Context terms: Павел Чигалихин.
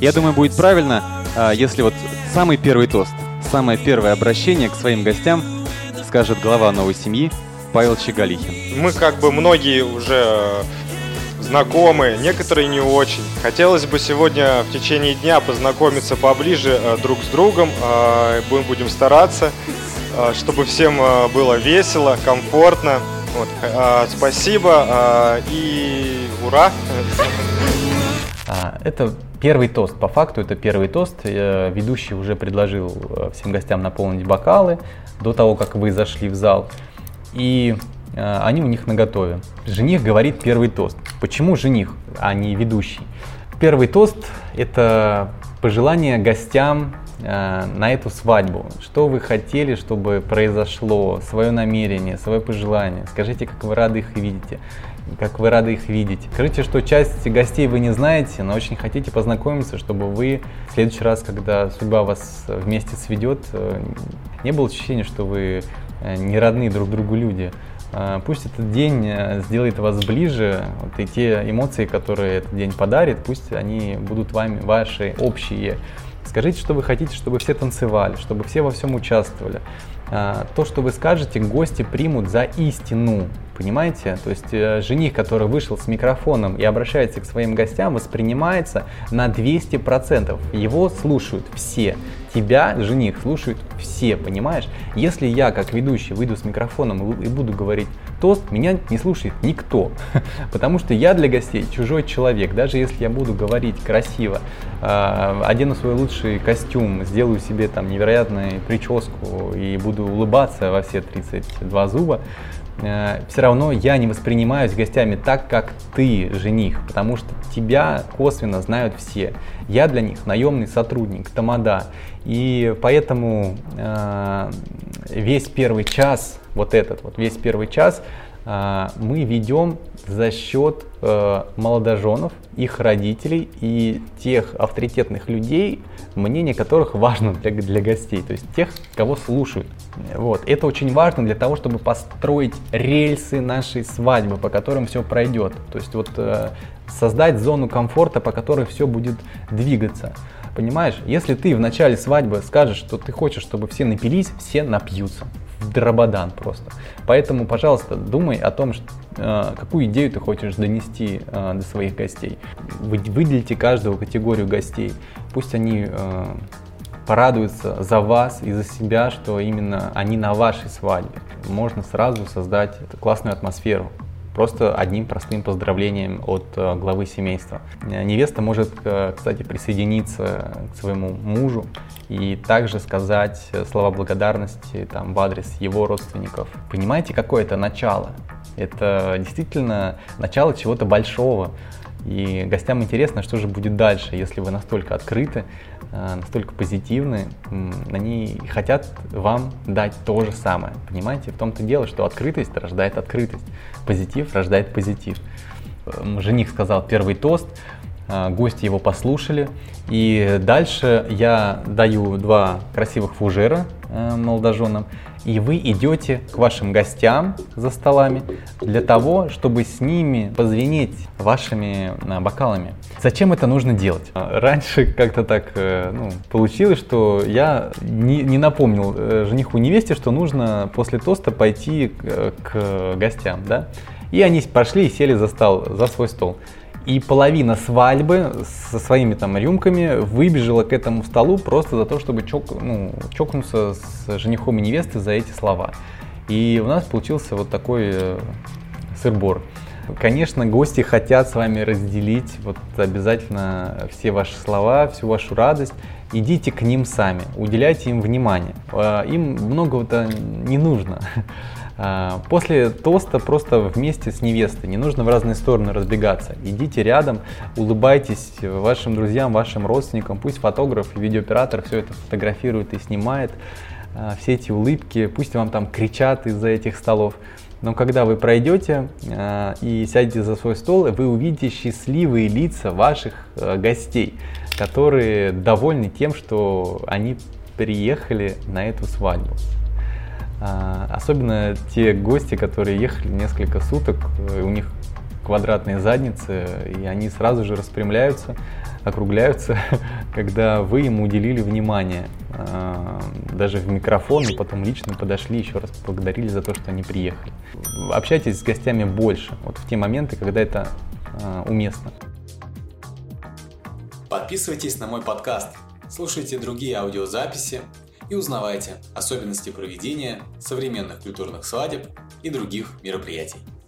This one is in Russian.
Я думаю, будет правильно, если вот самый первый тост, самое первое обращение к своим гостям скажет глава новой семьи Павел Чигалихин. Мы как бы многие уже знакомы, некоторые не очень. Хотелось бы сегодня в течение дня познакомиться поближе друг с другом. Мы будем стараться, чтобы всем было весело, комфортно. Вот. Спасибо и ура! Это первый тост, по факту это первый тост. Ведущий уже предложил всем гостям наполнить бокалы до того, как вы зашли в зал. И они у них наготове. Жених говорит первый тост. Почему жених, а не ведущий? Первый тост – это пожелание гостям на эту свадьбу. Что вы хотели, чтобы произошло, свое намерение, свое пожелание. Скажите, как вы рады их видите. Скажите, что часть гостей вы не знаете, но очень хотите познакомиться, чтобы вы в следующий раз, когда судьба вас вместе сведет, не было ощущения, что вы не родные друг другу люди. Пусть этот день сделает вас ближе, вот, и те эмоции, которые этот день подарит, пусть они будут вами, ваши общие. Скажите, что вы хотите, чтобы все танцевали, чтобы все во всем участвовали. То, что вы скажете, гости примут за истину, понимаете? То есть жених, который вышел с микрофоном и обращается к своим гостям, воспринимается на 200%. Его слушают все. Тебя, жених, слушают все, понимаешь? Если я, как ведущий, выйду с микрофоном и буду говорить тост, меня не слушает никто. Потому что я для гостей чужой человек. Даже если я буду говорить красиво, одену свой лучший костюм, сделаю себе там невероятную прическу и буду улыбаться во все 32 зуба, все равно я не воспринимаюсь гостями так, как ты, жених, потому что тебя косвенно знают все. Я для них наемный сотрудник, тамада. И поэтому весь первый час, мы ведем за счет молодоженов, их родителей и тех авторитетных людей, мнение которых важно для гостей, то есть тех, кого слушают. Вот. Это очень важно для того, чтобы построить рельсы нашей свадьбы, по которым все пройдет. То есть вот, создать зону комфорта, по которой все будет двигаться. Понимаешь, если ты в начале свадьбы скажешь, что ты хочешь, чтобы все напились, все напьются. Драбадан просто. Поэтому, пожалуйста, думай о том, какую идею ты хочешь донести до своих гостей. Выделите каждую категорию гостей. Пусть они порадуются за вас и за себя, что именно они на вашей свадьбе. Можно сразу создать классную атмосферу. Просто одним простым поздравлением от главы семейства. Невеста может, кстати, присоединиться к своему мужу и также сказать слова благодарности там, в адрес его родственников. Понимаете, какое это начало? Это действительно начало чего-то большого. И гостям интересно, что же будет дальше, если вы настолько открыты, настолько позитивны, они хотят вам дать то же самое. Понимаете, в том-то дело, что открытость рождает открытость, позитив рождает позитив. Жених сказал первый тост, гости его послушали, и дальше я даю два красивых фужера молодоженам, и вы идете к вашим гостям за столами для того, чтобы с ними позвенеть вашими бокалами. Зачем это нужно делать? Раньше как-то так получилось, что я не напомнил жениху и невесте, что нужно после тоста пойти к гостям, да? И они пошли и сели за свой стол. И половина свадьбы со своими там рюмками выбежала к этому столу просто за то, чтобы чокнуться с женихом и невестой за эти слова. И у нас получился вот такой сыр-бор. Конечно, гости хотят с вами разделить вот обязательно все ваши слова, всю вашу радость. Идите к ним сами, уделяйте им внимание. Им многого-то не нужно. После тоста просто вместе с невестой, не нужно в разные стороны разбегаться. Идите рядом, улыбайтесь вашим друзьям, вашим родственникам, пусть фотограф и видеооператор все это фотографирует и снимает, все эти улыбки, пусть вам там кричат из-за этих столов. Но когда вы пройдете и сядете за свой стол, вы увидите счастливые лица ваших гостей, которые довольны тем, что они приехали на эту свадьбу. Особенно те гости, которые ехали несколько суток, у них квадратные задницы, и они сразу же распрямляются, округляются, когда вы им уделили внимание. Даже в микрофон, и потом лично подошли, еще раз поблагодарили за то, что они приехали. Общайтесь с гостями больше, вот в те моменты, когда это уместно. Подписывайтесь на мой подкаст, слушайте другие аудиозаписи и узнавайте особенности проведения современных культурных свадеб и других мероприятий.